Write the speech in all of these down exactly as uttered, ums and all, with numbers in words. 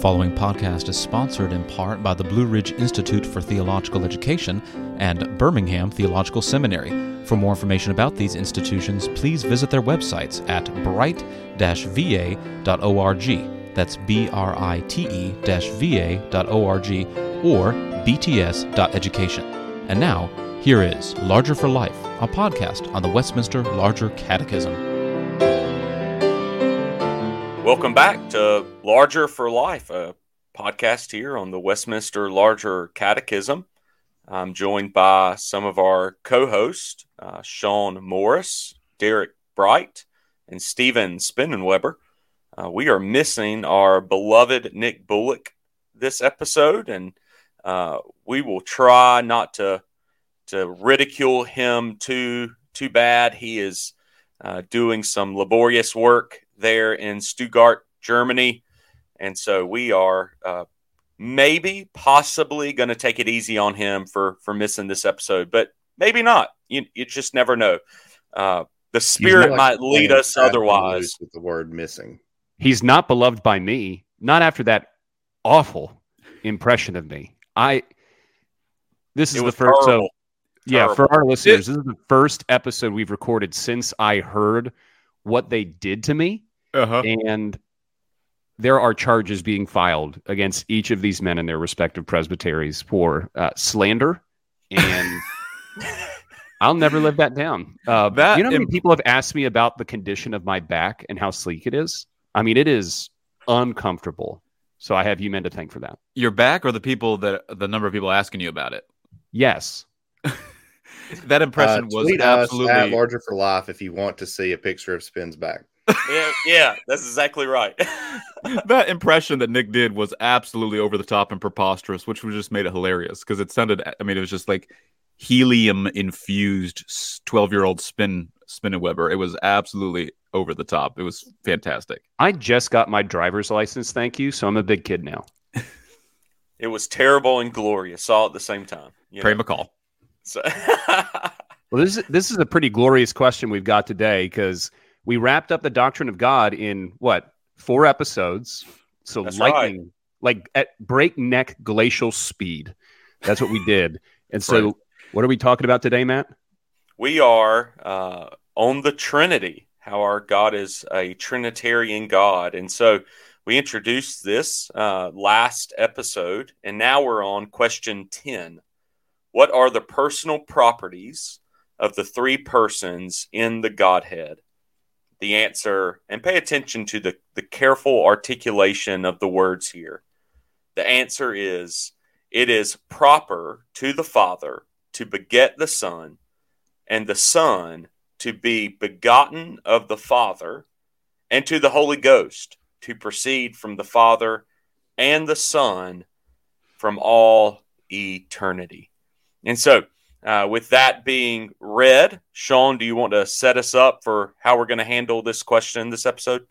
following podcast is sponsored in part by the Blue Ridge Institute for Theological Education and Birmingham Theological Seminary. For more information about these institutions, please visit their websites at bright dash v a dot org. That's B R I T E dash V A dot org or B T S dot education. And now, here is Larger for Life, a podcast on the Westminster Larger Catechism. Welcome back to Larger for Life, a podcast here on the Westminster Larger Catechism. I'm joined by some of our co-hosts, uh, Sean Morris, Derek Bright, and Stephen Spinnenweber. Uh, we are missing our beloved Nick Bullock this episode, and uh, we will try not to to ridicule him too too bad. He is uh, doing some laborious work there in Stuttgart, Germany. And so we are uh, maybe, possibly going to take it easy on him for, for missing this episode, but maybe not. You, you just never know. Uh, the Spirit might lead us otherwise. With the word missing. He's not beloved by me, not after that awful impression of me. I. This is the first. So, yeah, for our listeners, this is the first episode we've recorded since I heard what they did to me. Uh-huh. And there are charges being filed against each of these men in their respective presbyteries for uh, slander, and I'll never live that down. Uh, that you know how many imp- people have asked me about the condition of my back and how sleek it is? I mean, it is uncomfortable. So I have you men to thank for that. Your back, or the people that the number of people asking you about it? Yes. That impression uh, was absolutely us at Larger for Life. If you want to see a picture of Spin's back, yeah, yeah, that's exactly right. That impression that Nick did was absolutely over the top and preposterous, which just made it hilarious because it sounded. I mean, it was just like helium infused twelve-year-old Spin Spinnenweber. It was absolutely over the top. It was fantastic. I just got my driver's license, thank you. So I'm a big kid now. It was terrible and glorious all at the same time. Trey know? McCall. So. Well, this is, this is a pretty glorious question we've got today because we wrapped up the doctrine of God in what four episodes? So that's lightning, right. Like at breakneck glacial speed. That's what we did. And so, right. What are we talking about today, Matt? We are uh, on the Trinity. How our God is a Trinitarian God, and so we introduced this uh, last episode, and now we're on question ten. What are the personal properties of the three persons in the Godhead? The answer, and pay attention to the, the careful articulation of the words here. The answer is, it is proper to the Father to beget the Son, and the Son to be begotten of the Father, and to the Holy Ghost to proceed from the Father and the Son from all eternity. And so, uh, with that being read, Sean, do you want to set us up for how we're going to handle this question in this episode?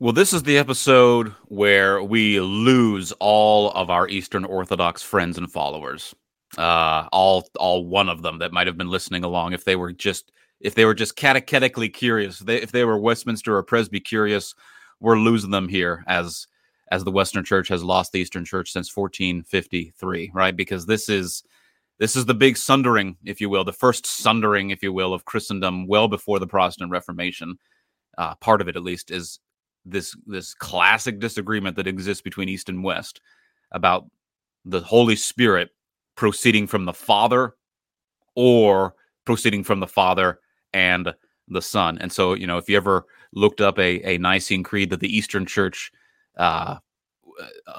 Well, this is the episode where we lose all of our Eastern Orthodox friends and followers, uh, all all one of them that might have been listening along. If they were just if they were just catechetically curious, they, if they were Westminster or Presby curious, we're losing them here as. as the Western Church has lost the Eastern Church since fourteen fifty-three, right? Because this is this is the big sundering, if you will, the first sundering, if you will, of Christendom well before the Protestant Reformation. Uh, part of it, at least, is this this classic disagreement that exists between East and West about the Holy Spirit proceeding from the Father or proceeding from the Father and the Son. And so, you know, if you ever looked up a, a Nicene Creed that the Eastern Church Uh,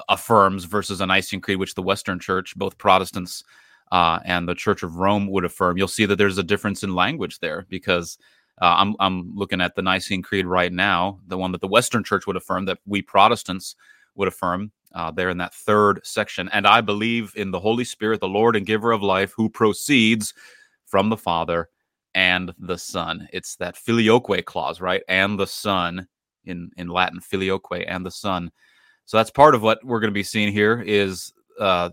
affirms versus a Nicene Creed, which the Western Church, both Protestants uh, and the Church of Rome, would affirm, you'll see that there's a difference in language there because uh, I'm I'm looking at the Nicene Creed right now, the one that the Western Church would affirm, that we Protestants would affirm uh, there in that third section. And I believe in the Holy Spirit, the Lord and giver of life, who proceeds from the Father and the Son. It's that filioque clause, right? And the Son. In, in Latin, filioque, and the Son. So that's part of what we're going to be seeing here is uh,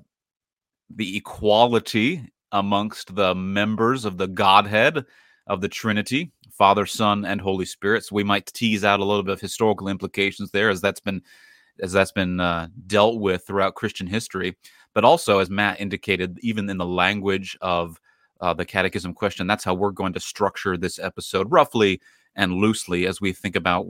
the equality amongst the members of the Godhead of the Trinity, Father, Son, and Holy Spirit. So we might tease out a little bit of historical implications there, as that's been as that's been uh, dealt with throughout Christian history. But also, as Matt indicated, even in the language of uh, the catechism question, that's how we're going to structure this episode roughly and loosely as we think about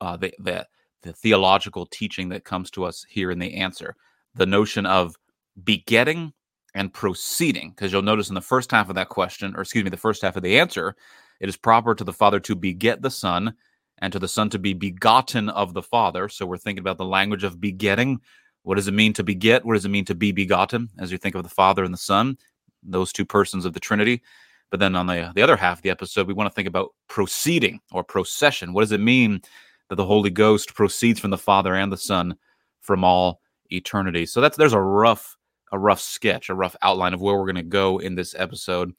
uh, the, the the theological teaching that comes to us here in the answer. The notion of begetting and proceeding, because you'll notice in the first half of that question, or excuse me, the first half of the answer, it is proper to the Father to beget the Son, and to the Son to be begotten of the Father. So we're thinking about the language of begetting. What does it mean to beget? What does it mean to be begotten? As you think of the Father and the Son, those two persons of the Trinity. But then on the, the other half of the episode, we want to think about proceeding or procession. What does it mean that the Holy Ghost proceeds from the Father and the Son from all eternity? So that's there's a rough a rough sketch, a rough outline of where we're going to go in this episode.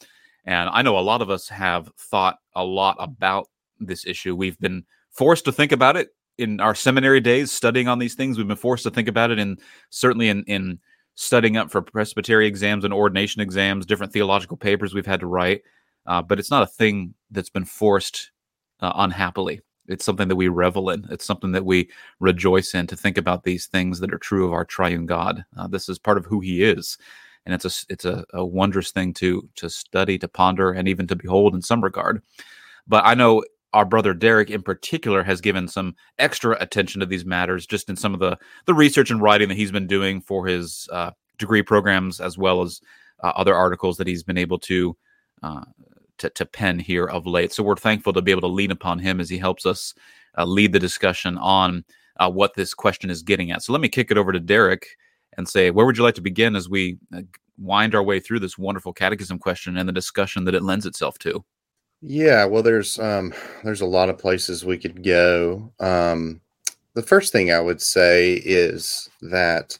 And I know a lot of us have thought a lot about this issue. We've been forced to think about it in our seminary days, studying on these things. We've been forced to think about it, and certainly in, in studying up for presbytery exams and ordination exams, different theological papers we've had to write. Uh, but it's not a thing that's been forced uh, unhappily. It's something that we revel in. It's something that we rejoice in, to think about these things that are true of our triune God. Uh, this is part of who he is. And it's a it's a, a wondrous thing to to study, to ponder, and even to behold in some regard. But I know our brother Derek in particular has given some extra attention to these matters just in some of the, the research and writing that he's been doing for his uh, degree programs, as well as uh, other articles that he's been able to, uh, to to pen here of late. So we're thankful to be able to lean upon him as he helps us uh, lead the discussion on uh, what this question is getting at. So let me kick it over to Derek and say, where would you like to begin as we wind our way through this wonderful catechism question and the discussion that it lends itself to? Yeah, well, there's um, there's a lot of places we could go. Um, the first thing I would say is that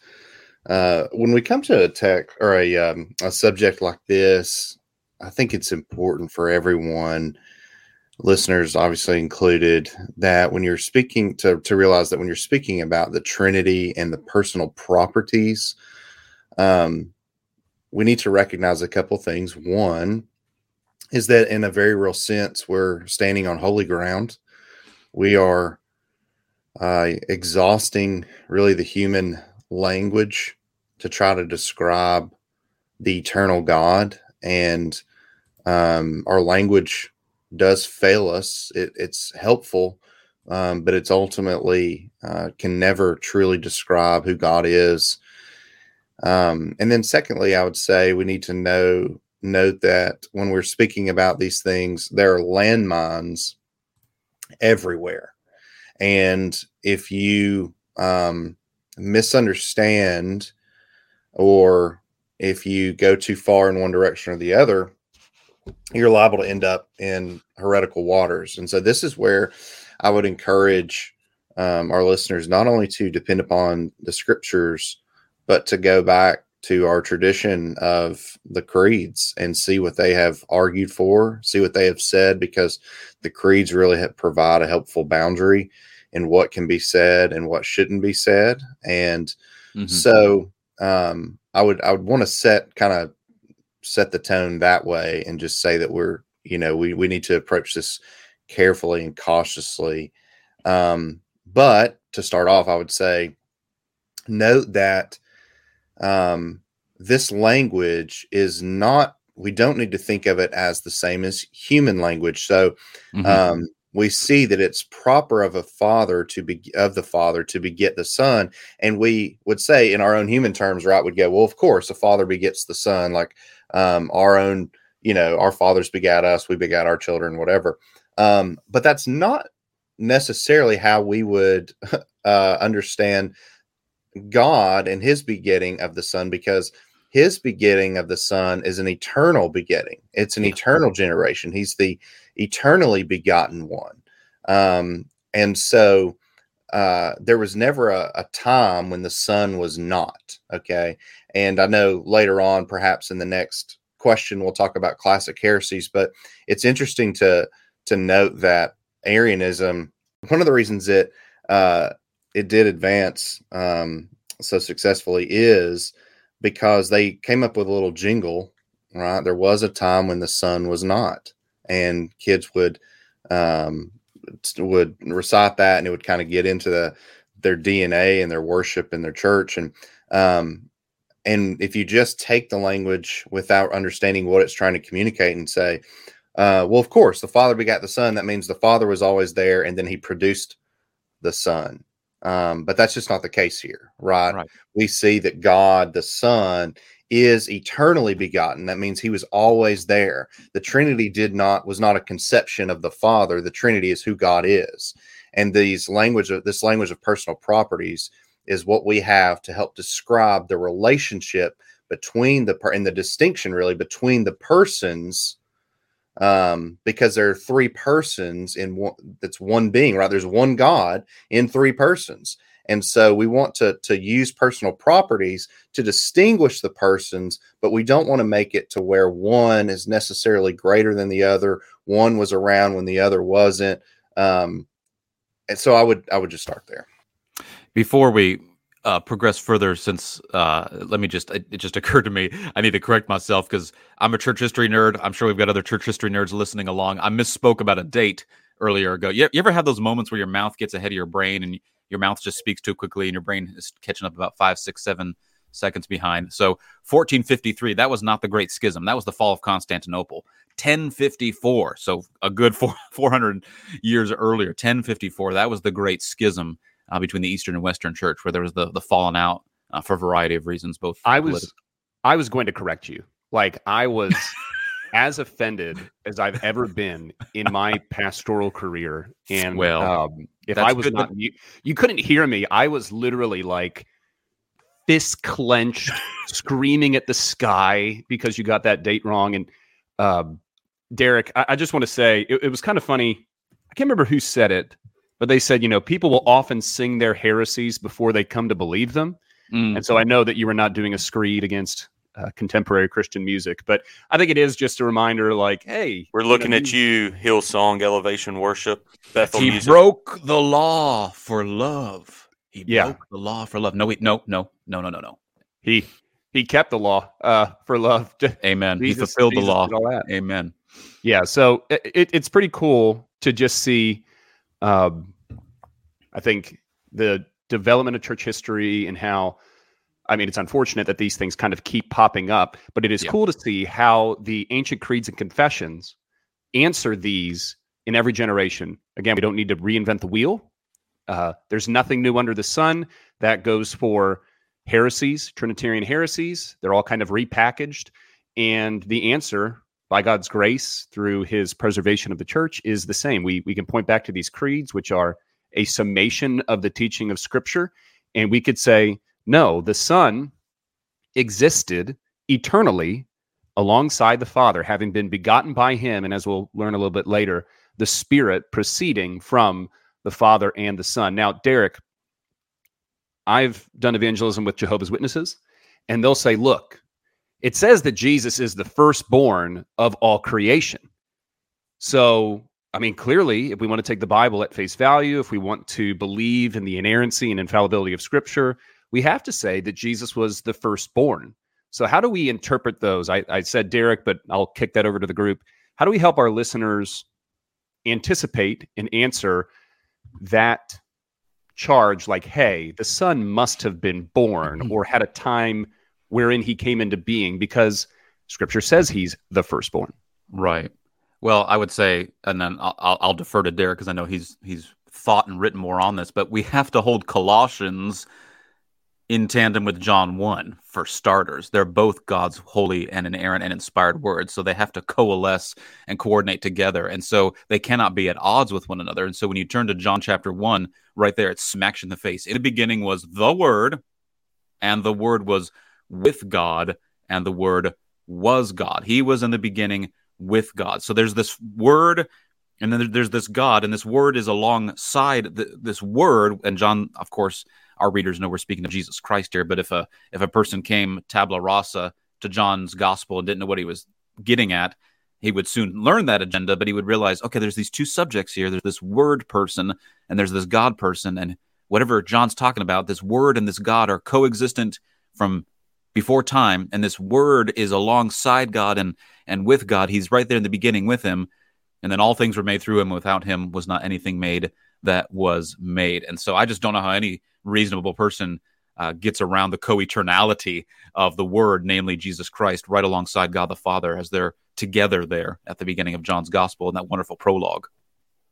uh, when we come to a tech or a um, a subject like this, I think it's important for everyone, listeners obviously included, that when you're speaking to to realize that when you're speaking about the Trinity and the personal properties, um, we need to recognize a couple things. One is that in a very real sense, we're standing on holy ground. We are uh, exhausting really the human language to try to describe the eternal God. And um, our language does fail us. It, it's helpful, um, but it's ultimately uh, can never truly describe who God is. Um, and then secondly, I would say we need to know Note that when we're speaking about these things, there are landmines everywhere. And if you um, misunderstand, or if you go too far in one direction or the other, you're liable to end up in heretical waters. And so this is where I would encourage um, our listeners not only to depend upon the scriptures, but to go back to our tradition of the creeds and see what they have argued for, see what they have said, because the creeds really have provide a helpful boundary in what can be said and what shouldn't be said. And mm-hmm. so um, I would, I would want to set kind of set the tone that way and just say that we're, you know, we, we need to approach this carefully and cautiously. Um, but to start off, I would say, note that Um, this language is not, we don't need to think of it as the same as human language. So, mm-hmm. um, we see that it's proper of a father to be of the father to beget the son. And we would say in our own human terms, right, would go, well, of course a father begets the son, like, um, our own, you know, our fathers begat us, we begat our children, whatever. Um, but that's not necessarily how we would, uh, understand God and his begetting of the Son, because his begetting of the Son is an eternal begetting. It's an eternal generation. He's the eternally begotten one. Um, and so uh, there was never a, a time when the Son was not. Okay. And I know later on, perhaps in the next question, we'll talk about classic heresies, but it's interesting to, to note that Arianism, one of the reasons it, uh, it did advance um, so successfully is because they came up with a little jingle, right? There was a time when the Son was not, and kids would um, would recite that, and it would kind of get into the their D N A and their worship and their church. And, um, and if you just take the language without understanding what it's trying to communicate and say, uh, well, of course, the Father begat the Son, that means the Father was always there and then he produced the Son. Um, but that's just not the case here, right? right? We see that God, the Son, is eternally begotten. That means he was always there. The Trinity did not, was not a conception of the Father. The Trinity is who God is. And these language of this language of personal properties is what we have to help describe the relationship between the, and the distinction really between the persons, um, because there are three persons in one, that's one being, right? There's one God in three persons. And so we want to, to use personal properties to distinguish the persons, but we don't want to make it to where one is necessarily greater than the other. One was around when the other wasn't. Um, and so I would, I would just start there. Before we uh, progress further, since uh, let me just, it just occurred to me, I need to correct myself because I'm a church history nerd. I'm sure we've got other church history nerds listening along. I misspoke about a date earlier ago. You ever have those moments where your mouth gets ahead of your brain and your mouth just speaks too quickly and your brain is catching up about five, six, seven seconds behind? So fourteen fifty-three, that was not the Great Schism. That was the fall of Constantinople. ten fifty-four, so a good four, four hundred years earlier, ten fifty-four, that was the Great Schism. Uh, between the Eastern and Western Church, where there was the the falling out uh, for a variety of reasons, both I was, political. I was going to correct you. Like I was as offended as I've ever been in my pastoral career. And well, um, if I was not, you, you couldn't hear me. I was literally like fists clenched, screaming at the sky because you got that date wrong. And um, Derek, I, I just want to say it, it was kind of funny. I can't remember who said it. But they said, you know, people will often sing their heresies before they come to believe them. Mm. And so I know that you were not doing a screed against uh, contemporary Christian music. But I think it is just a reminder like, hey. We're looking you know, at you, Hillsong, Elevation Worship, Bethel He music. broke the law for love. He yeah. broke the law for love. No, wait, no, no, no, no, no, no. He he kept the law uh, for love. Amen. Jesus, he fulfilled Jesus the law. All that. Amen. Yeah, so it, it's pretty cool to just see. Um, I think the development of church history and how, I mean, it's unfortunate that these things kind of keep popping up, but it is yeah. cool to see how the ancient creeds and confessions answer these in every generation. Again, we don't need to reinvent the wheel. Uh, there's nothing new under the sun. That goes for heresies, Trinitarian heresies. They're all kind of repackaged. And the answer, by God's grace, through his preservation of the church, is the same. We we can point back to these creeds, which are a summation of the teaching of Scripture, and we could say, no, the Son existed eternally alongside the Father, having been begotten by him, and as we'll learn a little bit later, the Spirit proceeding from the Father and the Son. Now, Derek, I've done evangelism with Jehovah's Witnesses, and they'll say, look, it says that Jesus is the firstborn of all creation. So, I mean, clearly, if we want to take the Bible at face value, if we want to believe in the inerrancy and infallibility of Scripture, we have to say that Jesus was the firstborn. So how do we interpret those? I, I said, Derek, but I'll kick that over to the group. How do we help our listeners anticipate and answer that charge like, hey, the Son must have been born or had a time wherein he came into being, because Scripture says he's the firstborn. Right. Well, I would say, and then I'll, I'll defer to Derek because I know he's he's thought and written more on this, but we have to hold Colossians in tandem with John one for starters. They're both God's holy and inerrant and inspired words, so they have to coalesce and coordinate together, and so they cannot be at odds with one another. And so when you turn to John chapter one, right there, it smacks you in the face. In the beginning was the Word, and the Word was with God, and the Word was God. He was in the beginning with God. So there's this Word, and then there's this God, and this Word is alongside the, this Word. And John, of course, our readers know we're speaking of Jesus Christ here, but if a if a person came tabla rasa to John's gospel and didn't know what he was getting at, he would soon learn that agenda, but he would realize, okay, there's these two subjects here. There's this Word person, and there's this God person, and whatever John's talking about, this Word and this God are coexistent from before time, and this Word is alongside God and and with God. He's right there in the beginning with him, and then all things were made through him. Without him was not anything made that was made. And so I just don't know how any reasonable person uh, gets around the co-eternality of the Word, namely Jesus Christ, right alongside God the Father, as they're together there at the beginning of John's Gospel in that wonderful prologue.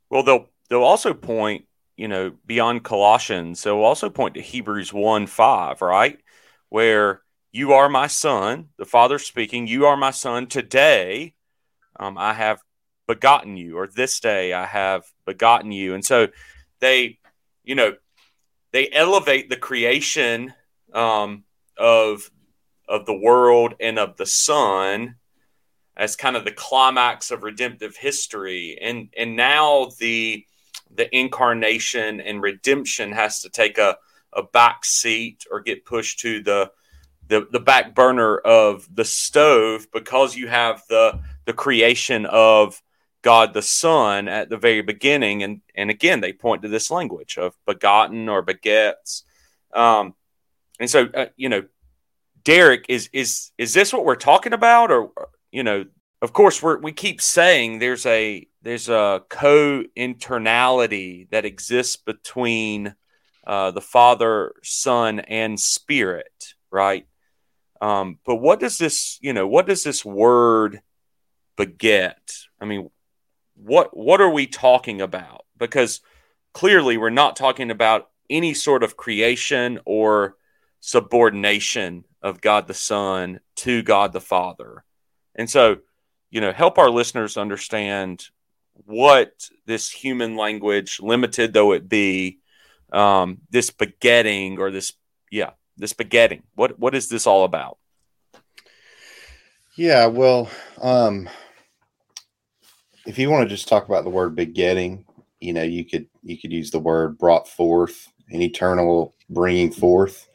Well, they'll they'll also point, you know, beyond Colossians, they'll also point to Hebrews one five, right? Where you are my son, the Father speaking, you are my son, today um, I have begotten you, or this day I have begotten you. And so they, you know, they elevate the creation um, of of the world and of the Son as kind of the climax of redemptive history. And and now the the incarnation and redemption has to take a, a back seat or get pushed to the, the the back burner of the stove, because you have the the creation of God the Son at the very beginning. And and again, they point to this language of begotten or begets. Um, and so, uh, you know, Derek, is is is this what we're talking about? Or, you know, of course, we we keep saying there's a there's a co-internality that exists between uh, the Father, Son, and Spirit, right? Um, but what does this, you know, what does this word beget? I mean, what what are we talking about? Because clearly we're not talking about any sort of creation or subordination of God the Son to God the Father. And so, you know, help our listeners understand what this human language, limited though it be, um, this begetting or this, yeah, this begetting. What what is this all about? Yeah, well, um, if you want to just talk about the word begetting, you know, you could you could use the word brought forth, an eternal bringing forth.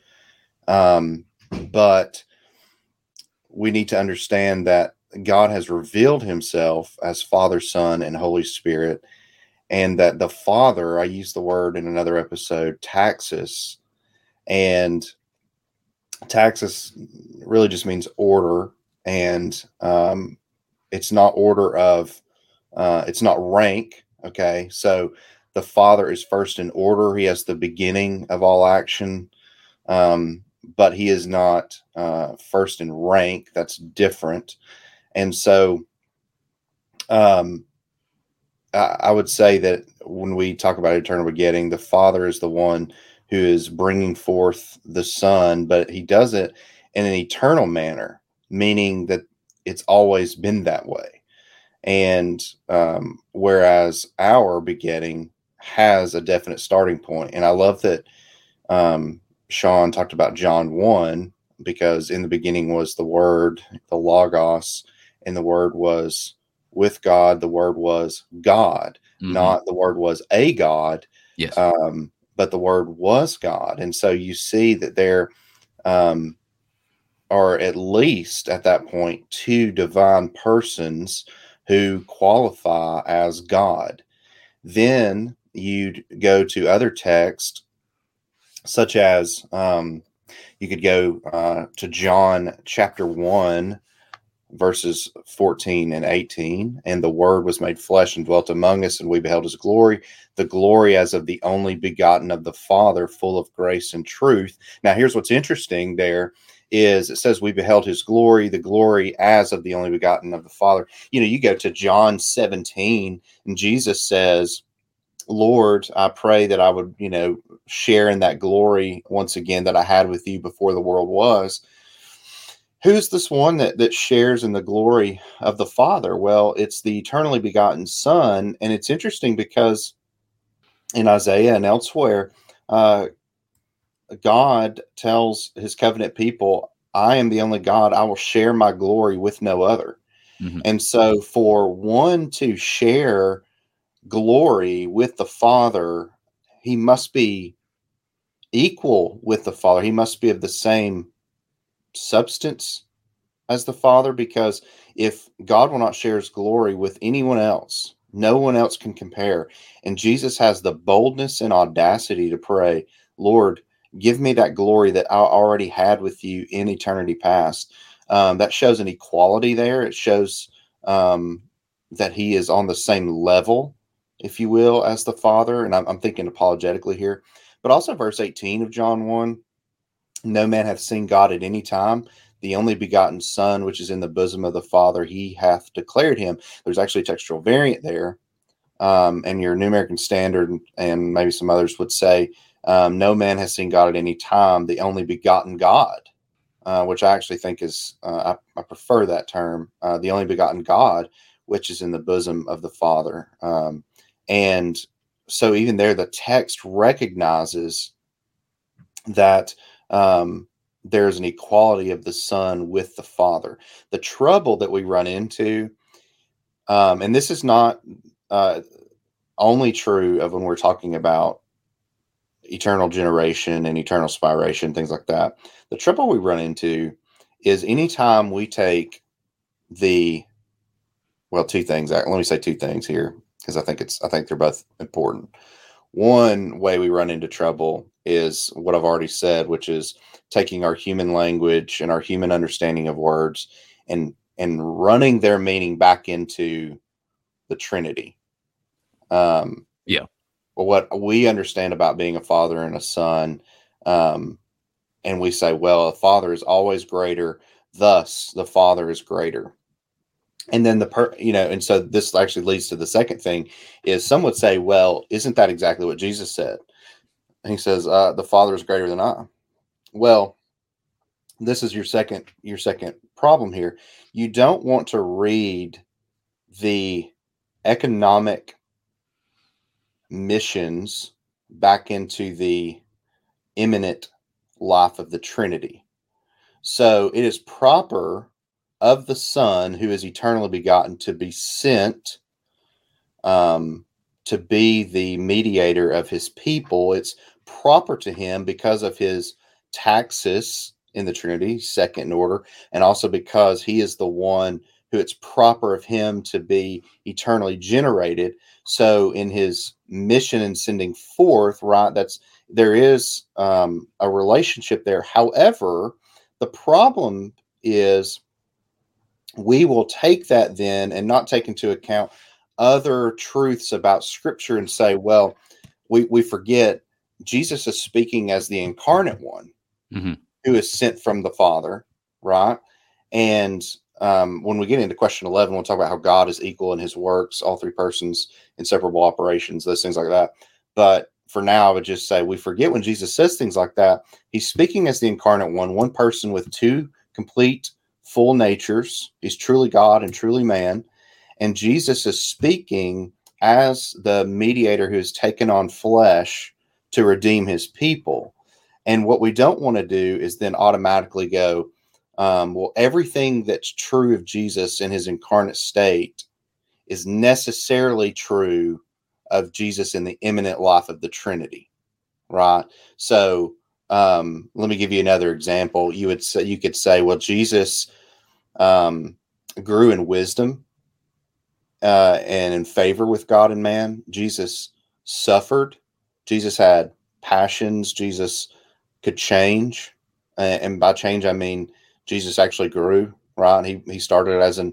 Um, but we need to understand that God has revealed himself as Father, Son, and Holy Spirit, and that the Father, I used the word in another episode, taxis, and taxis really just means order, and um, it's not order of, uh, it's not rank, okay? So the Father is first in order. He has the beginning of all action, um, but he is not uh, first in rank. That's different. And so um, I, I would say that when we talk about eternal begetting, the Father is the one who is bringing forth the Son, but he does it in an eternal manner, meaning that it's always been that way. And um, whereas our begetting has a definite starting point. And I love that um, Sean talked about John one, because in the beginning was the Word, the Logos, and the Word was with God. The Word was God, mm-hmm. not the Word was a God, yes. um, but the Word was God. And so you see that there um, are at least at that point two divine persons who qualify as God. Then you go to other texts, such as um, you could go uh, to John chapter one, verses fourteen and eighteen, and the Word was made flesh and dwelt among us, and we beheld his glory, the glory as of the only begotten of the Father, full of grace and truth. Now, here's what's interesting there is it says we beheld his glory, the glory as of the only begotten of the Father. You know, you go to John seventeen, and Jesus says, Lord, I pray that I would, you know, share in that glory once again that I had with you before the world was. Who's this one that, that shares in the glory of the Father? Well, it's the eternally begotten Son. And it's interesting because in Isaiah and elsewhere, uh, God tells his covenant people, I am the only God. I will share my glory with no other. Mm-hmm. And so for one to share glory with the Father, he must be equal with the Father. He must be of the same substance as the Father, because if God will not share his glory with anyone else, no one else can compare. And Jesus has the boldness and audacity to pray, Lord, give me that glory that I already had with you in eternity past. Um, that shows an equality there. It shows um, that he is on the same level if you will, as the Father. And I'm, I'm thinking apologetically here, but also verse eighteen of John one, no man hath seen God at any time. The only begotten Son, which is in the bosom of the Father, he hath declared him. There's actually a textual variant there. Um, and your New American Standard and maybe some others would say, um, no man has seen God at any time, the only begotten God, uh, which I actually think is, uh, I, I prefer that term, uh, the only begotten God, which is in the bosom of the Father. Um, and so even there, the text recognizes that um, there's an equality of the Son with the Father. The trouble that we run into, um, and this is not uh, only true of when we're talking about eternal generation and eternal spiration, things like that. The trouble we run into is anytime we take the, well, two things. Let me say two things here, because I think it's, I think they're both important. One way we run into trouble is what I've already said, which is taking our human language and our human understanding of words and, and running their meaning back into the Trinity. Um, yeah. What we understand about being a father and a son. Um, and we say, well, a father is always greater. Thus the Father is greater. And then the, per, you know, and so this actually leads to the second thing is some would say, well, isn't that exactly what Jesus said? And he says, uh, the Father is greater than I. Well, this is your second, your second problem here. You don't want to read the economic missions back into the immanent life of the Trinity. So it is proper of the Son, who is eternally begotten, to be sent, um, to be the mediator of his people. It's proper to him because of his taxis in the Trinity, second in order, and also because he is the one who it's proper of him to be eternally generated. So in his mission and sending forth, right, that's, there is um, a relationship there. However, the problem is we will take that then and not take into account other truths about Scripture and say, well, we, we forget Jesus is speaking as the incarnate one, mm-hmm. who is sent from the Father, right? And um, when we get into question eleven, we'll talk about how God is equal in his works, all three persons, inseparable operations, those things like that. But for now, I would just say we forget when Jesus says things like that, he's speaking as the incarnate one, one person with two complete full natures. He's truly God and truly man. And Jesus is speaking as the mediator who has taken on flesh to redeem his people. And what we don't want to do is then automatically go, um, well, everything that's true of Jesus in his incarnate state is necessarily true of Jesus in the immanent life of the Trinity, right? So um, let me give you another example. You would say, you could say, well, Jesus um, grew in wisdom uh, and in favor with God and man. Jesus suffered. Jesus had passions. Jesus could change. And by change, I mean, Jesus actually grew, right? He he started as an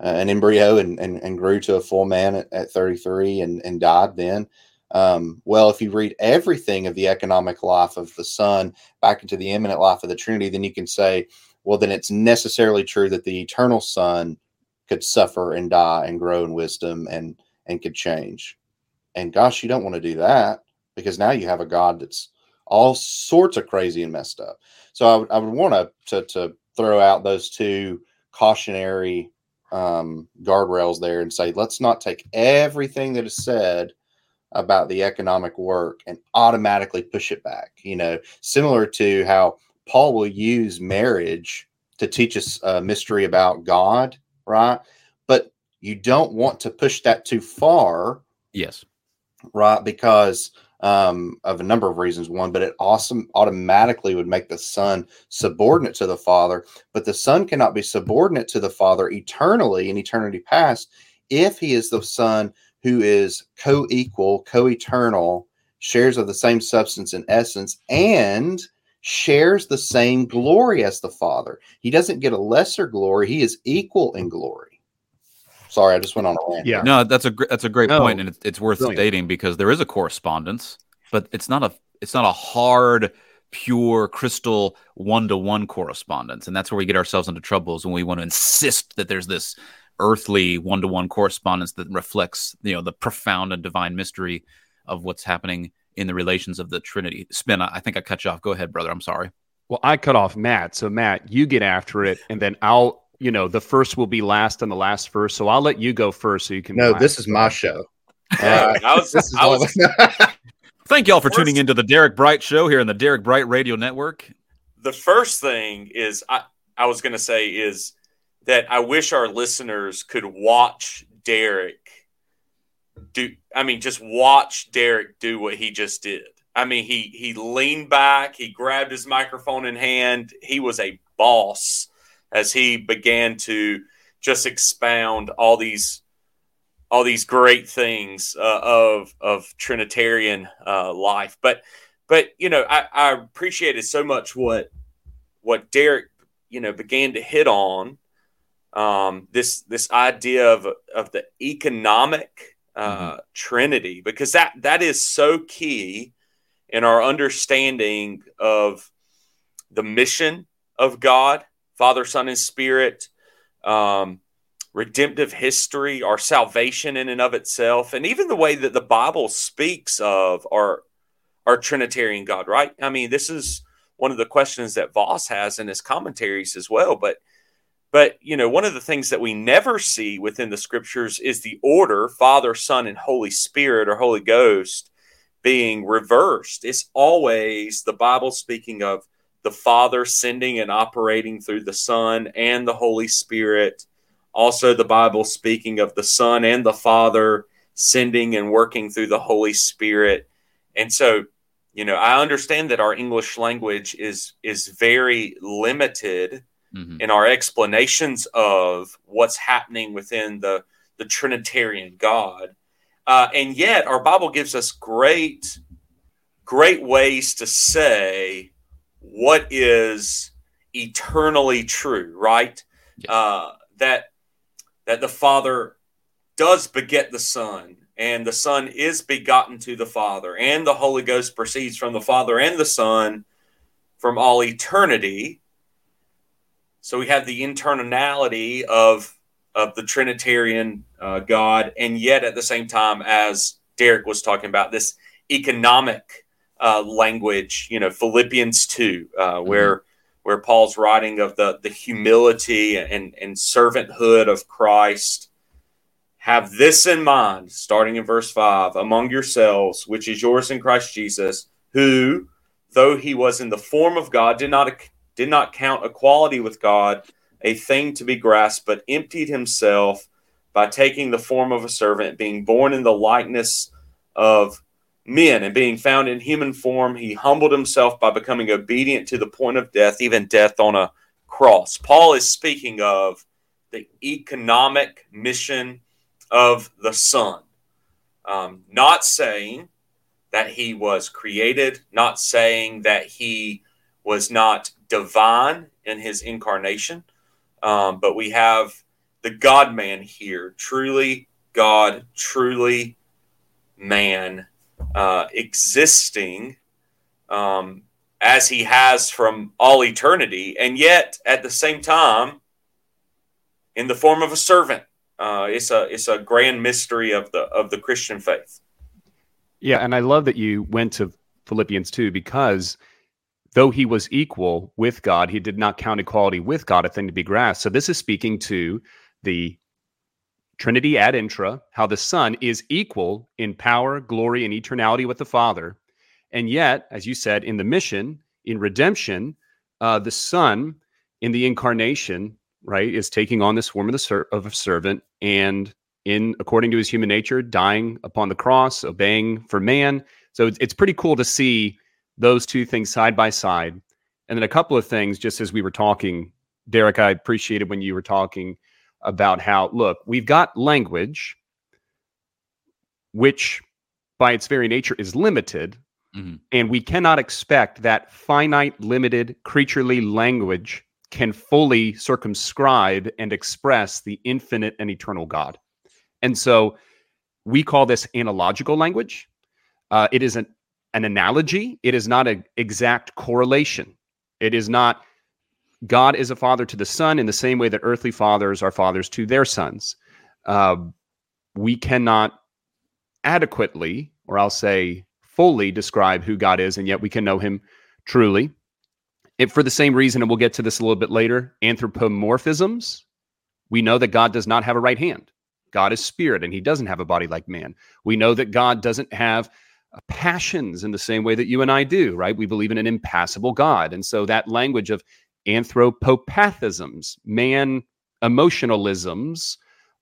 uh, an embryo and, and, and grew to a full man at, at thirty-three and, and died then. Um, well, if you read everything of the economic life of the Son back into the immanent life of the Trinity, then you can say, well, then it's necessarily true that the eternal Son could suffer and die and grow in wisdom and, and could change. And gosh, you don't want to do that, because now you have a God that's all sorts of crazy and messed up. So I would, I would want to, to throw out those two cautionary um, guardrails there and say, let's not take everything that is said about the economic work and automatically push it back. You know, similar to how Paul will use marriage to teach us a mystery about God, right? But you don't want to push that too far. Yes. Right. Because Um, of a number of reasons. One, but it also automatically would make the Son subordinate to the Father. But the Son cannot be subordinate to the Father eternally in eternity past if he is the Son who is co-equal, co-eternal, shares of the same substance and essence, and shares the same glory as the Father. He doesn't get a lesser glory. He is equal in glory. Sorry, I just went on a rant. Yeah, no, that's a gr- that's a great no. point, and it's, it's worth Brilliant. stating because there is a correspondence, but it's not a it's not a hard, pure, crystal one-to-one correspondence, and that's where we get ourselves into troubles when we want to insist that there's this earthly one-to-one correspondence that reflects, you know, the profound and divine mystery of what's happening in the relations of the Trinity. Spin, I think I cut you off. Go ahead, brother. I'm sorry. Well, I cut off Matt. So Matt, you get after it, and then I'll, you know, the first will be last and the last first. So I'll let you go first so you can. No, this is my show. Uh, I was, this is I was, thank y'all for tuning into the Derek Bright Show here in the Derek Bright Radio Network. The first thing is I, I was going to say is that I wish our listeners could watch Derek do. I mean, just watch Derek do what he just did. I mean, he he leaned back, he grabbed his microphone in hand. He was a boss as he began to just expound all these all these great things uh, of of Trinitarian uh, life. But but you know, I, I appreciated so much what what Derek you know began to hit on. Um, this this idea of of the economic uh, mm-hmm. Trinity, because that that is so key in our understanding of the mission of God, Father, Son, and Spirit, um, redemptive history, our salvation in and of itself, and even the way that the Bible speaks of our our Trinitarian God. Right? I mean, this is one of the questions that Voss has in his commentaries as well, but. But, you know, one of the things that we never see within the scriptures is the order, Father, Son, and Holy Spirit or Holy Ghost being reversed. It's always the Bible speaking of the Father sending and operating through the Son and the Holy Spirit. Also, the Bible speaking of the Son and the Father sending and working through the Holy Spirit. And so, you know, I understand that our English language is is very limited Mm-hmm. in our explanations of what's happening within the, the Trinitarian God. Uh, and yet our Bible gives us great, great ways to say what is eternally true, right? Yeah. Uh, that, that the Father does beget the Son, and the Son is begotten to the Father, and the Holy Ghost proceeds from the Father and the Son from all eternity. So we have the internality of of the Trinitarian uh, God, and yet at the same time, as Derek was talking about, this economic uh, language, you know, Philippians two, uh, where mm-hmm. where Paul's writing of the the humility and and servanthood of Christ. Have this in mind, starting in verse five, among yourselves, which is yours in Christ Jesus, who, though he was in the form of God, did not did not count equality with God a thing to be grasped, but emptied himself by taking the form of a servant, being born in the likeness of men, and being found in human form, he humbled himself by becoming obedient to the point of death, even death on a cross. Paul is speaking of the economic mission of the Son, um, not saying that he was created, not saying that he was not divine in his incarnation, um, but we have the God-man here, truly God, truly man, uh, existing um, as he has from all eternity, and yet at the same time in the form of a servant. Uh, it's a it's a grand mystery of the of the Christian faith. Yeah, and I love that you went to Philippians two, because though he was equal with God, he did not count equality with God a thing to be grasped. So this is speaking to the Trinity ad intra, how the Son is equal in power, glory, and eternality with the Father. And yet, as you said, in the mission, in redemption, uh, the Son in the incarnation, right, is taking on this form of, the ser- of a servant, and in according to his human nature, dying upon the cross, obeying for man. So it's, it's pretty cool to see those two things side by side. And then a couple of things, just as we were talking, Derek, I appreciated when you were talking about how, look, we've got language, which by its very nature is limited, mm-hmm. and we cannot expect that finite, limited, creaturely language can fully circumscribe and express the infinite and eternal God. And so we call this analogical language. Uh, it is an, an analogy. It is not an exact correlation. It is not God is a father to the son in the same way that earthly fathers are fathers to their sons. Uh, we cannot adequately, or I'll say fully, describe who God is, and yet we can know him truly. And for the same reason, and we'll get to this a little bit later, anthropomorphisms, we know that God does not have a right hand. God is spirit, and he doesn't have a body like man. We know that God doesn't have passions in the same way that you and I do, right? We believe in an impassible God. And so that language of anthropopathisms, man emotionalisms,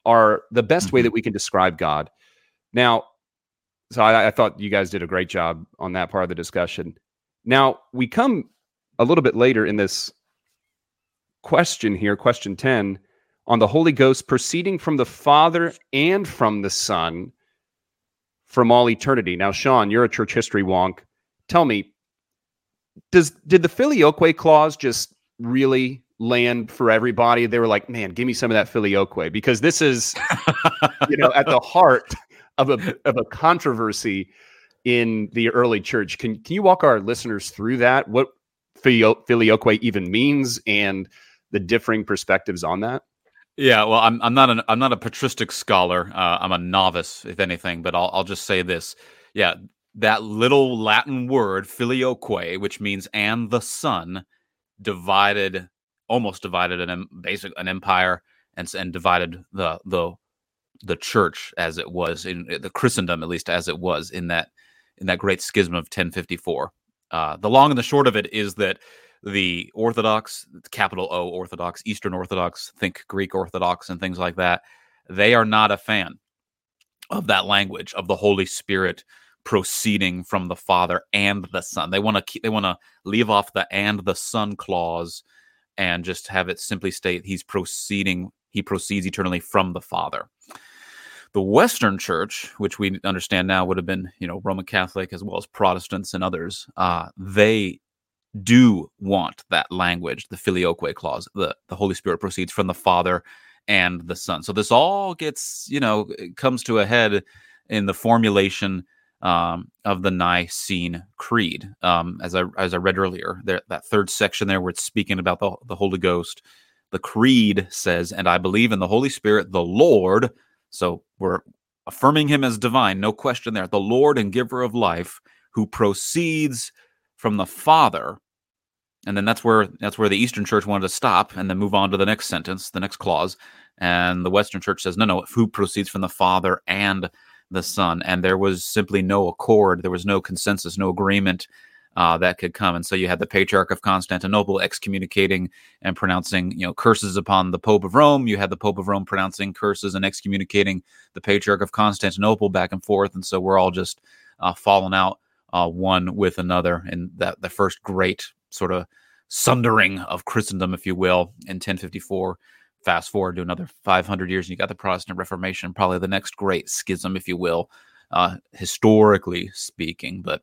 are the best way that we can describe God. Now, so I, I thought you guys did a great job on that part of the discussion. Now, we come a little bit later in this question here, question ten, on the Holy Ghost proceeding from the Father and from the Son from all eternity. Now, Sean, you're a church history wonk. Tell me, does did the filioque clause just really land for everybody? They were like, man, give me some of that filioque, because this is, you know, at the heart of a of a controversy in the early church. Can can you walk our listeners through that? What filioque even means and the differing perspectives on that? Yeah, well, I'm I'm not an I'm not a patristic scholar. Uh, I'm a novice, if anything. But I'll I'll just say this. Yeah, that little Latin word filioque, which means "and the son," divided, almost divided an basic an empire, and and divided the the the church as it was in the Christendom, at least as it was in that in that great schism of ten fifty-four. Uh, the long and the short of it is that the Orthodox, capital O Orthodox, Eastern Orthodox, think Greek Orthodox and things like that, they are not a fan of that language of the Holy Spirit proceeding from the Father and the Son. They want to they want to leave off the "and the Son" clause and just have it simply state he's proceeding, he proceeds eternally from the Father. The Western Church, which we understand now would have been, you know, Roman Catholic as well as Protestants and others, uh, they do want that language, the filioque clause, the, the Holy Spirit proceeds from the Father and the Son. So this all gets, you know, comes to a head in the formulation um, of the Nicene Creed. Um, as I as I read earlier, there, that third section there where it's speaking about the, the Holy Ghost, the Creed says, "And I believe in the Holy Spirit, the Lord." So we're affirming him as divine, no question there. "The Lord and giver of life, who proceeds from the Father," and then that's where that's where the Eastern Church wanted to stop, and then move on to the next sentence, the next clause. And the Western Church says, "No, no, who proceeds from the Father and the Son." And there was simply no accord, there was no consensus, no agreement uh, that could come. And so you had the Patriarch of Constantinople excommunicating and pronouncing, you know, curses upon the Pope of Rome. You had the Pope of Rome pronouncing curses and excommunicating the Patriarch of Constantinople, back and forth. And so we're all just uh, falling out. Uh, one with another, and that the first great sort of sundering of Christendom, if you will, in ten fifty-four. Fast forward to another five hundred years, and you got the Protestant Reformation, probably the next great schism, if you will, uh, historically speaking. But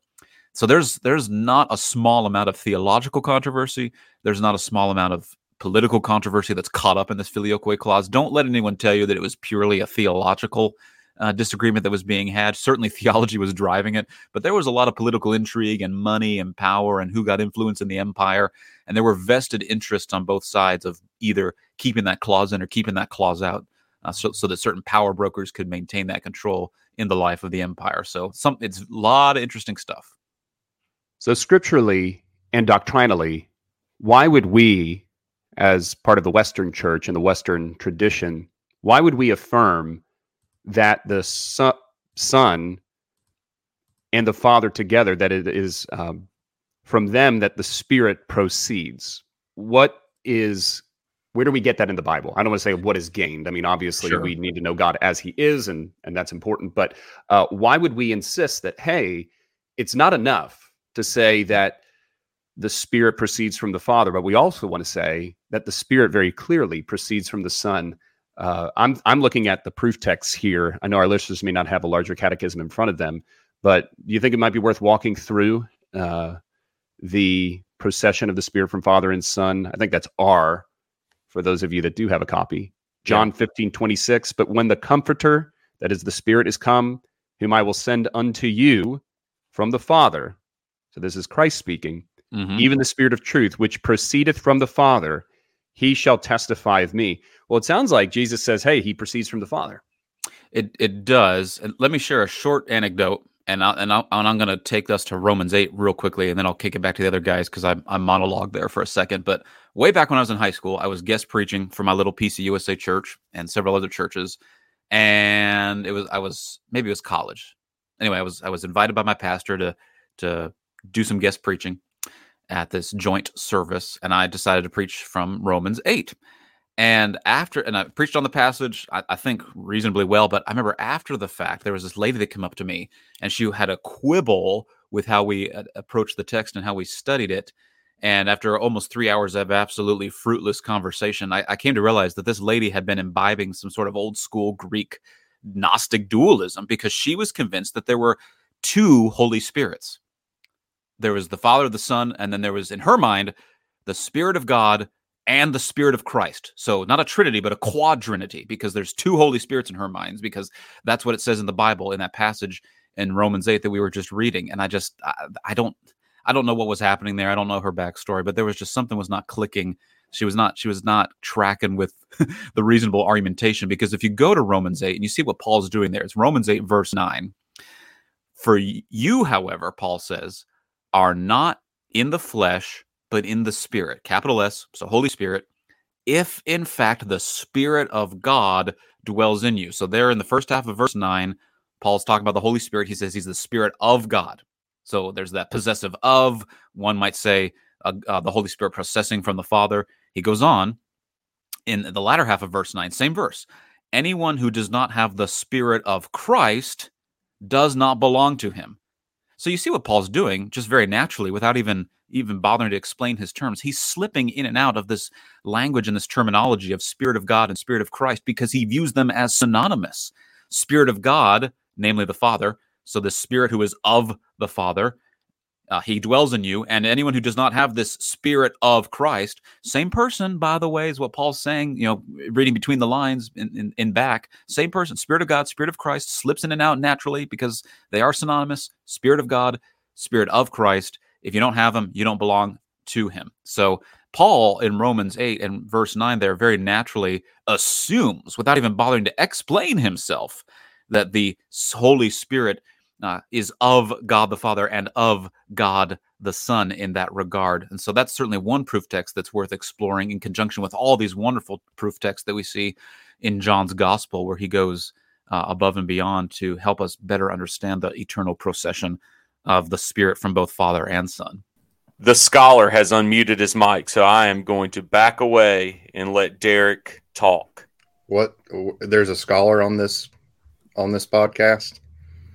so there's there's not a small amount of theological controversy. There's not a small amount of political controversy that's caught up in this filioque clause. Don't let anyone tell you that it was purely a theological Uh, disagreement that was being had. Certainly theology was driving it, but there was a lot of political intrigue and money and power and who got influence in the empire. And there were vested interests on both sides of either keeping that clause in or keeping that clause out, uh, so, so that certain power brokers could maintain that control in the life of the empire. So some, it's a lot of interesting stuff. So scripturally and doctrinally, why would we, as part of the Western Church and the Western tradition, why would we affirm that the son, son and the Father together, that it is um, from them that the Spirit proceeds? What is, where do we get that in the Bible? I don't want to say what is gained. I mean, obviously, sure, we need to know God as he is, and, and that's important. But uh, why would we insist that, hey, it's not enough to say that the Spirit proceeds from the Father, but we also want to say that the Spirit very clearly proceeds from the Son? Uh, I'm I'm looking at the proof texts here. I know our listeners may not have a larger catechism in front of them, but do you think it might be worth walking through uh, the procession of the Spirit from Father and Son. I think that's R for those of you that do have a copy. John yeah. fifteen twenty-six. But when the Comforter, that is the Spirit, is come, whom I will send unto you from the Father. So this is Christ speaking. Mm-hmm. Even the Spirit of truth, which proceedeth from the Father, he shall testify of me. Well, it sounds like Jesus says, hey, he proceeds from the Father. It it does. And let me share a short anecdote, and, I, and, I, and I'm going to take us to Romans eight real quickly, and then I'll kick it back to the other guys because I I monologued there for a second. But way back when I was in high school, I was guest preaching for my little P C U S A church and several other churches, and it was I was maybe it was college. Anyway, I was I was invited by my pastor to to do some guest preaching at this joint service, and I decided to preach from Romans eight. And after, and I preached on the passage, I, I think reasonably well, but I remember after the fact, there was this lady that came up to me, and she had a quibble with how we uh, approached the text and how we studied it. And after almost three hours of absolutely fruitless conversation, I, I came to realize that this lady had been imbibing some sort of old school Greek Gnostic dualism, because she was convinced that there were two Holy Spirits. There was the Father, the Son, and then there was, in her mind, the Spirit of God and the Spirit of Christ. So not a trinity, but a quadrinity, because there's two Holy Spirits in her minds, because that's what it says in the Bible in that passage in Romans eight that we were just reading. And I just, I, I don't, I don't know what was happening there. I don't know her backstory, but there was just something was not clicking. She was not, she was not tracking with the reasonable argumentation, because if you go to Romans eight and you see what Paul's doing there, it's Romans eight, verse nine. For you, however, Paul says, are not in the flesh, but in the Spirit, capital S, so Holy Spirit, if in fact the Spirit of God dwells in you. So there in the first half of verse nine, Paul's talking about the Holy Spirit. He says he's the Spirit of God. So there's that possessive of, one might say, uh, uh, the Holy Spirit processing from the Father. He goes on in the latter half of verse nine, same verse. Anyone who does not have the Spirit of Christ does not belong to him. So you see what Paul's doing, just very naturally, without even even bothering to explain his terms. He's slipping in and out of this language and this terminology of Spirit of God and Spirit of Christ, because he views them as synonymous. Spirit of God, namely the Father, so the Spirit who is of the Father, uh, he dwells in you, and anyone who does not have this Spirit of Christ, same person, by the way, is what Paul's saying, you know, reading between the lines in, in, in back, same person, Spirit of God, Spirit of Christ, slips in and out naturally because they are synonymous, Spirit of God, Spirit of Christ. If you don't have him, you don't belong to him. So Paul in Romans eight and verse nine there very naturally assumes, without even bothering to explain himself, that the Holy Spirit uh, is of God the Father and of God the Son in that regard. And so that's certainly one proof text that's worth exploring in conjunction with all these wonderful proof texts that we see in John's Gospel, where he goes uh, above and beyond to help us better understand the eternal procession of the Spirit from both Father and Son. The scholar has unmuted his mic, so I am going to back away and let Derek talk. What? There's a scholar on this on this podcast?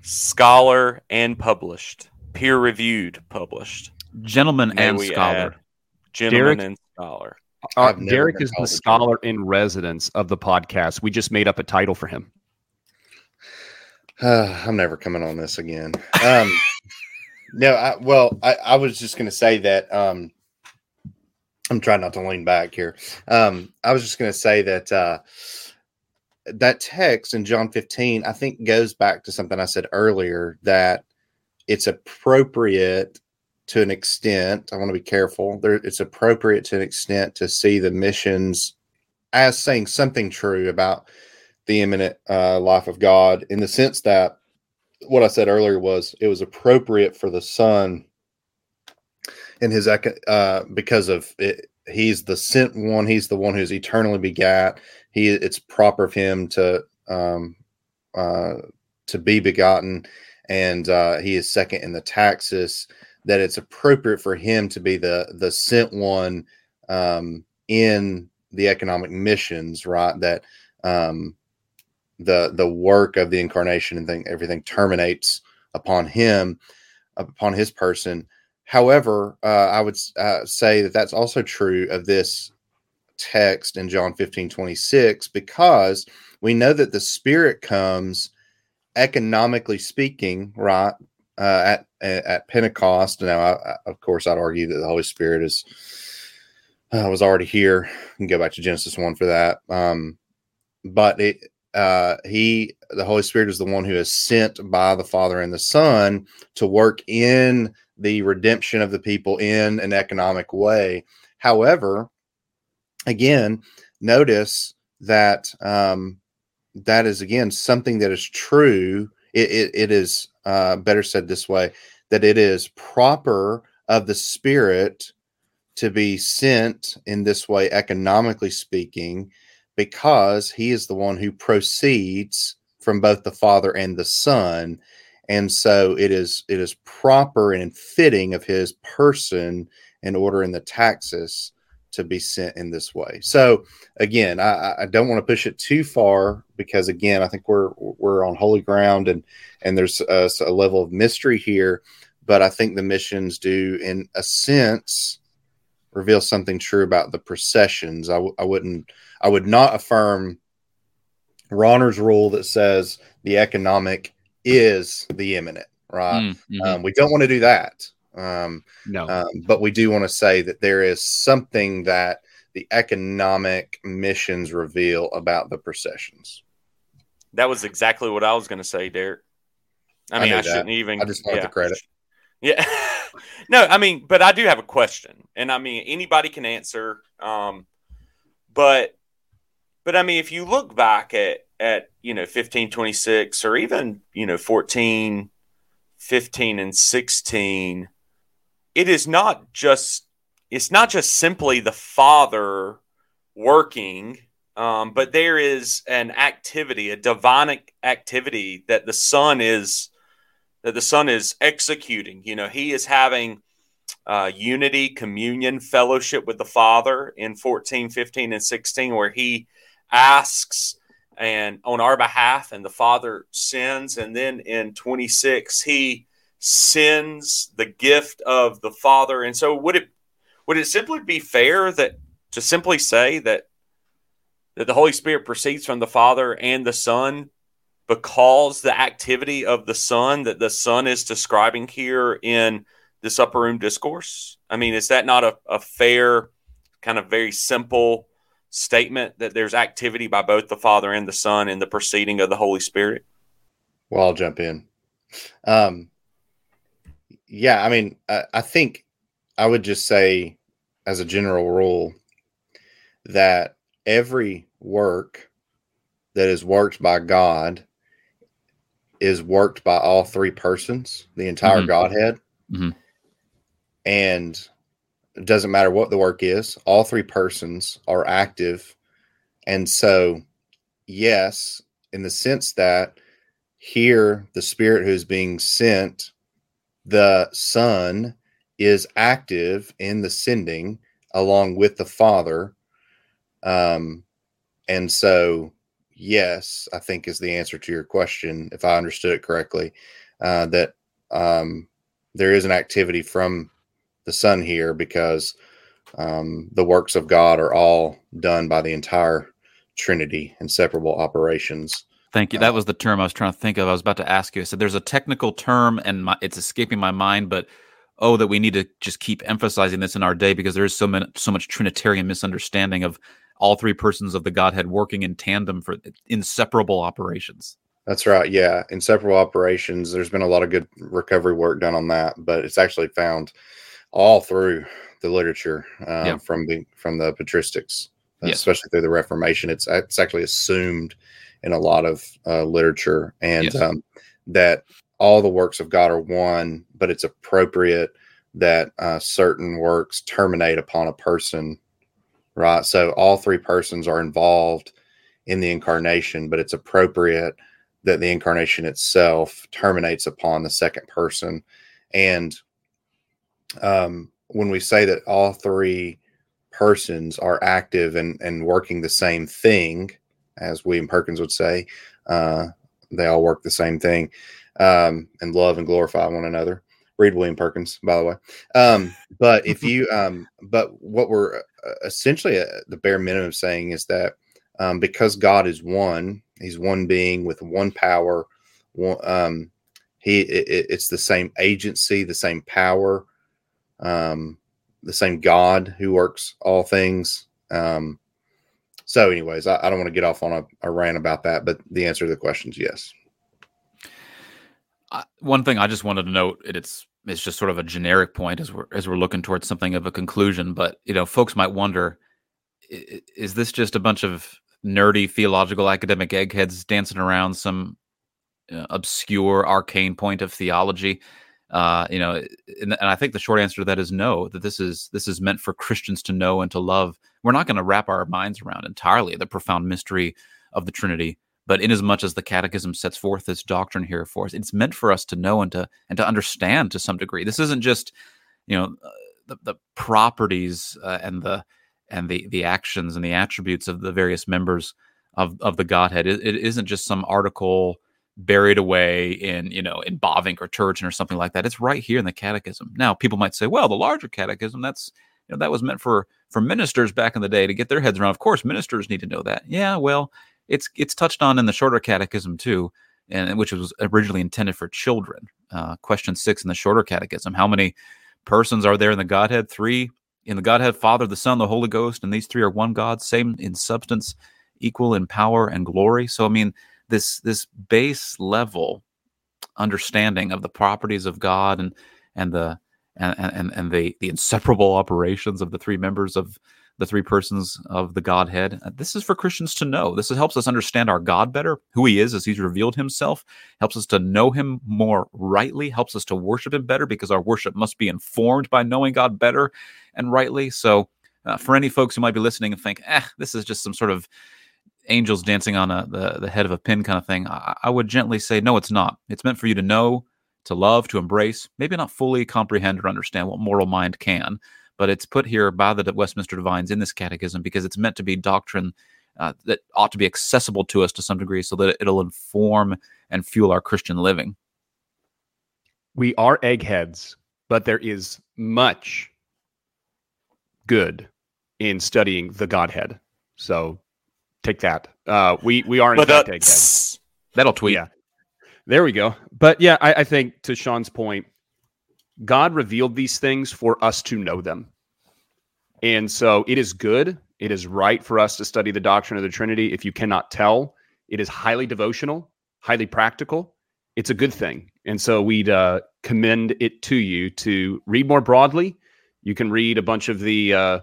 Scholar and published. Peer-reviewed published. Gentleman and scholar. Gentleman and scholar. Uh, Derek is the scholar in residence of the podcast. We just made up a title for him. Uh, I'm never coming on this again. Um No, I, well, I, I was just going to say that um, I'm trying not to lean back here. Um, I was just going to say that uh, that text in John fifteen, I think, goes back to something I said earlier, that it's appropriate to an extent. I want to be careful. There, it's appropriate to an extent to see the missions as saying something true about the imminent uh, life of God, in the sense that what I said earlier was it was appropriate for the Son in his, uh, because of it, he's the sent one. He's the one who's eternally begat. He it's proper of him to, um, uh, to be begotten. And, uh, he is second in the taxis, that it's appropriate for him to be the, the sent one, um, in the economic missions, right? That, um, the the work of the incarnation and thing, everything terminates upon him, upon his person. However, uh, I would uh, say that that's also true of this text in John fifteen twenty-six, because we know that the Spirit comes, economically speaking, right, uh, at at Pentecost. Now, I, of course, I'd argue that the Holy Spirit is uh, was already here. You can go back to Genesis one for that. Um, but it, uh, he, the Holy Spirit, is the one who is sent by the Father and the Son to work in the redemption of the people in an economic way. However, again, notice that um, that is, again, something that is true. It, it, it is uh, better said this way, that it is proper of the Spirit to be sent in this way, economically speaking, because he is the one who proceeds from both the Father and the Son. And so it is, it is proper and fitting of his person in order in the taxis to be sent in this way. So again, I, I don't want to push it too far, because again, I think we're, we're on holy ground, and, and there's a, a level of mystery here, but I think the missions do, in a sense, reveal something true about the processions. I, w- I wouldn't, I would not affirm Rahner's rule that says the economic is the imminent, right? Mm-hmm. Um, we don't want to do that. Um, no, um, but we do want to say that there is something that the economic missions reveal about the processions. That was exactly what I was going to say, Derek. I mean, I, I shouldn't even, I just want yeah. the credit. Yeah, no, I mean, but I do have a question, and I mean, anybody can answer. Um, but, but I mean, if you look back at, at, you know, fifteen twenty-six, or even, you know, fourteen, fifteen and sixteen, it is not just, it's not just simply the Father working, um, but there is an activity, a divine activity that the Son is, that the Son is executing. You know, he is having uh, unity, communion, fellowship with the Father in fourteen, fifteen, and sixteen, where he asks and on our behalf, and the Father sends. And then in twenty-six, he sends the gift of the Father. And so would it, would it simply be fair that to simply say that, that the Holy Spirit proceeds from the Father and the Son, because the activity of the Son that the Son is describing here in this upper room discourse? I mean, is that not a, a fair, kind of very simple statement, that there's activity by both the Father and the Son in the proceeding of the Holy Spirit? Well, I'll jump in. Um, yeah, I mean, I, I think I would just say, as a general rule, that every work that is worked by God is worked by all three persons, the entire mm-hmm. Godhead. Mm-hmm. And it doesn't matter what the work is, all three persons are active. And so, yes, in the sense that here, the Spirit who's being sent, the Son is active in the sending along with the Father. Um, and so, yes, I think is the answer to your question, if I understood it correctly, uh, that um, there is an activity from the Son here, because um, the works of God are all done by the entire Trinity, inseparable operations. Thank you. That was the term I was trying to think of. I was about to ask you. I said, there's a technical term, and my, it's escaping my mind, but oh, that we need to just keep emphasizing this in our day, because there is so many, so much Trinitarian misunderstanding of all three persons of the Godhead working in tandem for inseparable operations. That's right. Yeah. Inseparable operations. There's been a lot of good recovery work done on that, but it's actually found all through the literature, um, yeah. from the, from the patristics, yes. especially through the Reformation. It's, it's actually assumed in a lot of uh, literature, and yes. um, that all the works of God are one, but it's appropriate that uh, certain works terminate upon a person. Right. So all three persons are involved in the incarnation, but it's appropriate that the incarnation itself terminates upon the second person. And um, when we say that all three persons are active and, and working the same thing, as William Perkins would say, uh, they all work the same thing, um, and love and glorify one another. Read William Perkins, by the way. Um, but if you, um, but what we're essentially uh, the bare minimum saying is that um, because God is one, he's one being with one power, one, um, He, it, it's the same agency, the same power, um, the same God who works all things. Um, so anyways, I, I don't want to get off on a, a rant about that, but the answer to the question is yes. Uh, one thing I just wanted to note, and it's, it's just sort of a generic point as we're, as we're looking towards something of a conclusion, but, you know, folks might wonder, is this just a bunch of nerdy theological academic eggheads dancing around some uh, obscure arcane point of theology? Uh, you know, and, and I think the short answer to that is no, that this is, this is meant for Christians to know and to love. We're not going to wrap our minds around entirely the profound mystery of the Trinity, but inasmuch as the Catechism sets forth this doctrine here for us, it's meant for us to know and to, and to understand to some degree. This isn't just, you know, the, the properties uh, and the, and the, the actions and the attributes of the various members of, of the Godhead. It, it isn't just some article buried away in, you know, in Bovink or Turgeon or something like that. It's right here in the Catechism. Now, people might say, well, the Larger Catechism, that's, you know, that was meant for, for ministers back in the day to get their heads around. Of course, ministers need to know that. Yeah, well, it's, it's touched on in the Shorter Catechism too, and which was originally intended for children. Uh, question six in the Shorter Catechism, how many persons are there in the Godhead? Three. In the Godhead, Father, the Son, the Holy Ghost, and these three are one God, same in substance, equal in power and glory. So, I mean, this this base level understanding of the properties of God and and the and and, and the, the inseparable operations of the three members of the three persons of the Godhead. This is for Christians to know. This helps us understand our God better, who He is as He's revealed Himself, helps us to know Him more rightly, helps us to worship Him better, because our worship must be informed by knowing God better and rightly. So uh, for any folks who might be listening and think, eh, this is just some sort of angels dancing on a, the, the head of a pin kind of thing, I, I would gently say, no, it's not. It's meant for you to know, to love, to embrace, maybe not fully comprehend or understand what mortal mind can, but it's put here by the Westminster Divines in this catechism because it's meant to be doctrine uh, that ought to be accessible to us to some degree so that it'll inform and fuel our Christian living. We are eggheads, but there is much good in studying the Godhead. So take that. Uh, we, we are in but fact uh, eggheads. That'll tweet. Yeah. There we go. But yeah, I, I think to Sean's point, God revealed these things for us to know them. And so it is good. It is right for us to study the doctrine of the Trinity. If you cannot tell, it is highly devotional, highly practical. It's a good thing. And so we'd uh, commend it to you to read more broadly. You can read a bunch of the uh,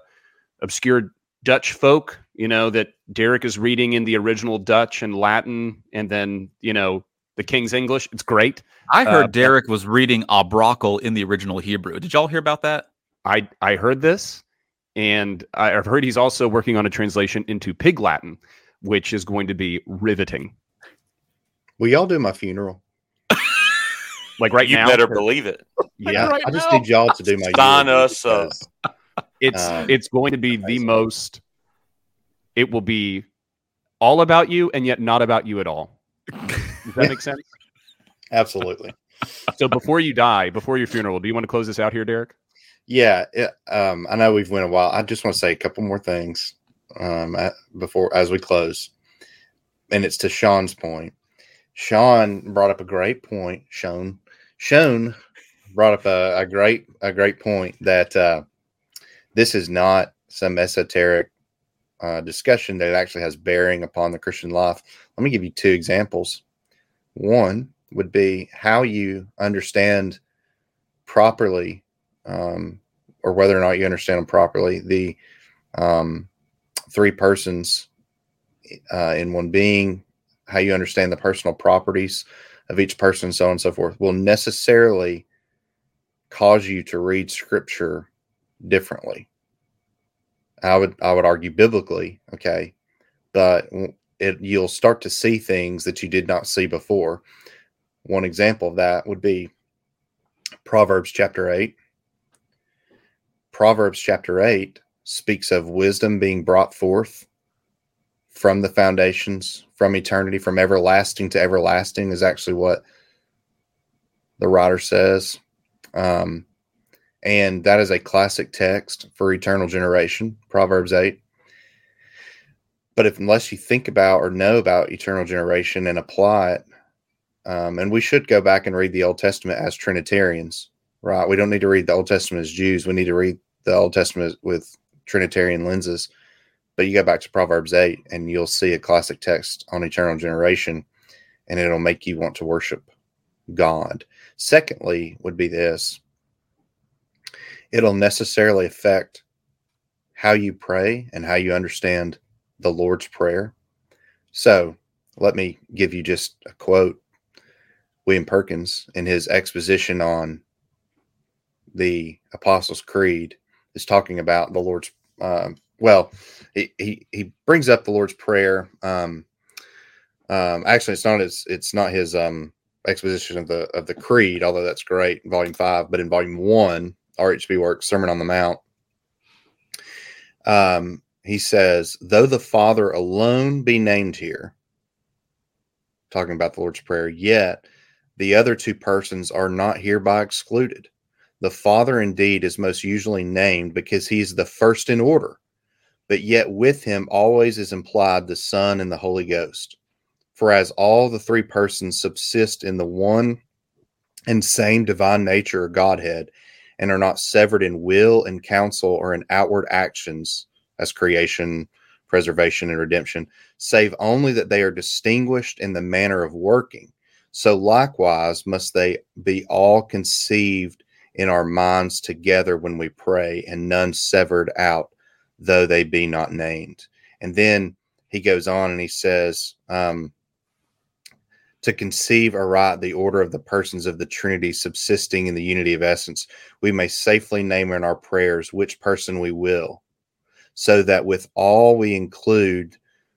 obscure Dutch folk, you know, that Derek is reading in the original Dutch and Latin, and then, you know, the King's English. It's great. I heard uh, Derek was reading Abrakel in the original Hebrew. Did y'all hear about that? I, I heard this, and I've heard he's also working on a translation into Pig Latin, which is going to be riveting. Will y'all do my funeral? Like right you now? You better believe it. Yeah, like right I just now. Need y'all to do my sign us up. It's, uh, it's going to be the most, it will be all about you and yet not about you at all. Does that make sense? Absolutely. So before you die, before your funeral, do you want to close this out here, Derek? Yeah. It, um, I know we've went a while. I just want to say a couple more things um, before as we close. And it's to Sean's point. Sean brought up a great point. Sean, Sean brought up a, a great a great point that uh, this is not some esoteric uh, discussion that actually has bearing upon the Christian life. Let me give you two examples. One would be how you understand properly, um, or whether or not you understand them properly, the um, three persons uh, in one being, how you understand the personal properties of each person, so on and so forth, will necessarily cause you to read Scripture differently. I would I would argue biblically, okay, but It, you'll start to see things that you did not see before. One example of that would be Proverbs chapter eight. Proverbs chapter eight speaks of wisdom being brought forth from the foundations, from eternity, from everlasting to everlasting is actually what the writer says. Um, and that is a classic text for eternal generation, Proverbs eight. But if, unless you think about or know about eternal generation and apply it, Um, and we should go back and read the Old Testament as Trinitarians, right? We don't need to read the Old Testament as Jews. We need to read the Old Testament with Trinitarian lenses. But you go back to Proverbs eight and you'll see a classic text on eternal generation, and it'll make you want to worship God. Secondly, would be this. It'll necessarily affect how you pray and how you understand the Lord's Prayer. So let me give you just a quote. William Perkins, in his exposition on the Apostles' Creed, is talking about the Lord's, uh, well, he, he he brings up the Lord's Prayer. Um, um, actually, it's not his, it's not his um, exposition of the of the Creed, although that's great, volume five, but in volume one, R H B Works, Sermon on the Mount, um, he says, though the Father alone be named here, talking about the Lord's Prayer, yet the other two persons are not hereby excluded. The Father indeed is most usually named because he is the first in order, but yet with him always is implied the Son and the Holy Ghost. For as all the three persons subsist in the one and same divine nature or Godhead, and are not severed in will and counsel or in outward actions as creation, preservation, and redemption, save only that they are distinguished in the manner of working. So likewise must they be all conceived in our minds together when we pray, and none severed out, though they be not named. And then he goes on and he says, um, to conceive aright the order of the persons of the Trinity subsisting in the unity of essence, we may safely name in our prayers which person we will, so that with all we include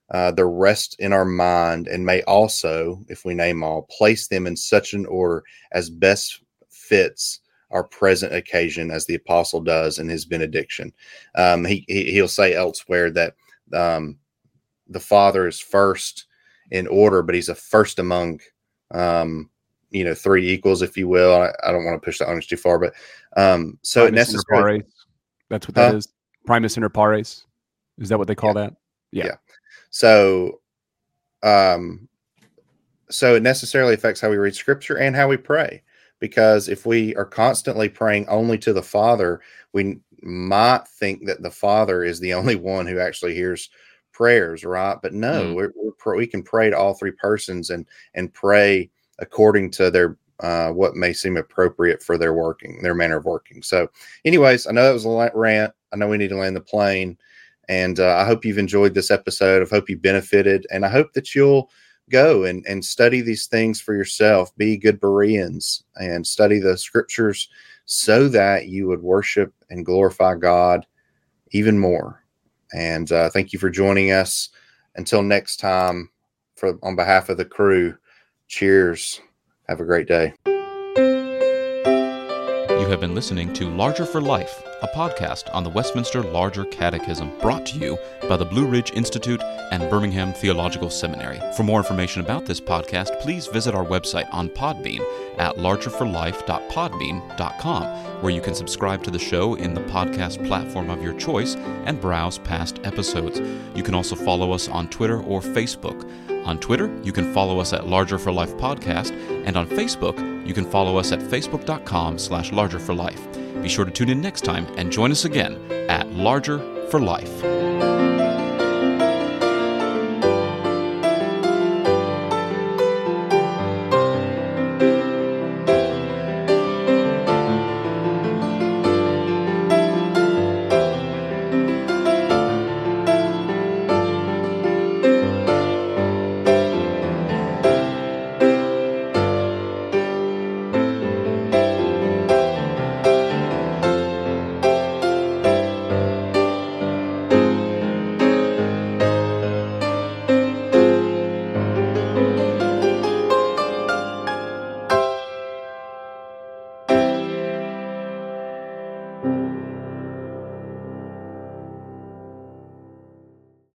uh, the rest in our mind, and may also, if we name all, place them in such an order as best fits our present occasion, as the apostle does in his benediction. Um, he, he, he'll say elsewhere that um, the Father is first in order, but he's a first among, um, you know, three equals, if you will. I, I don't want to push the honors too far, but um, so Primus it necessarily. Inter pares. That's what that uh, is. Primus inter pares. Is that what they call yeah. that? Yeah. yeah. So, um, so it necessarily affects how we read Scripture and how we pray, because if we are constantly praying only to the Father, we might think that the Father is the only one who actually hears prayers, right? But no, mm. we're, we're, we can pray to all three persons and and pray according to their uh, what may seem appropriate for their working, their manner of working. So, anyways, I know that was a rant. I know we need to land the plane, and uh, I hope you've enjoyed this episode. I hope you benefited, and I hope that you'll go and and study these things for yourself. Be good Bereans and study the Scriptures so that you would worship and glorify God even more. And uh, thank you for joining us. Until next time, for, on behalf of the crew, cheers. Have a great day. You have been listening to Larger for Life, a podcast on the Westminster Larger Catechism, brought to you by the Blue Ridge Institute and Birmingham Theological Seminary. For more information about this podcast, please visit our website on Podbean at larger for life dot podbean dot com, where you can subscribe to the show in the podcast platform of your choice and browse past episodes. You can also follow us on Twitter or Facebook. On Twitter, you can follow us at Larger for Life Podcast, and on Facebook, you can follow us at facebook dot com slash larger for life. Be sure to tune in next time and join us again at Larger for Life.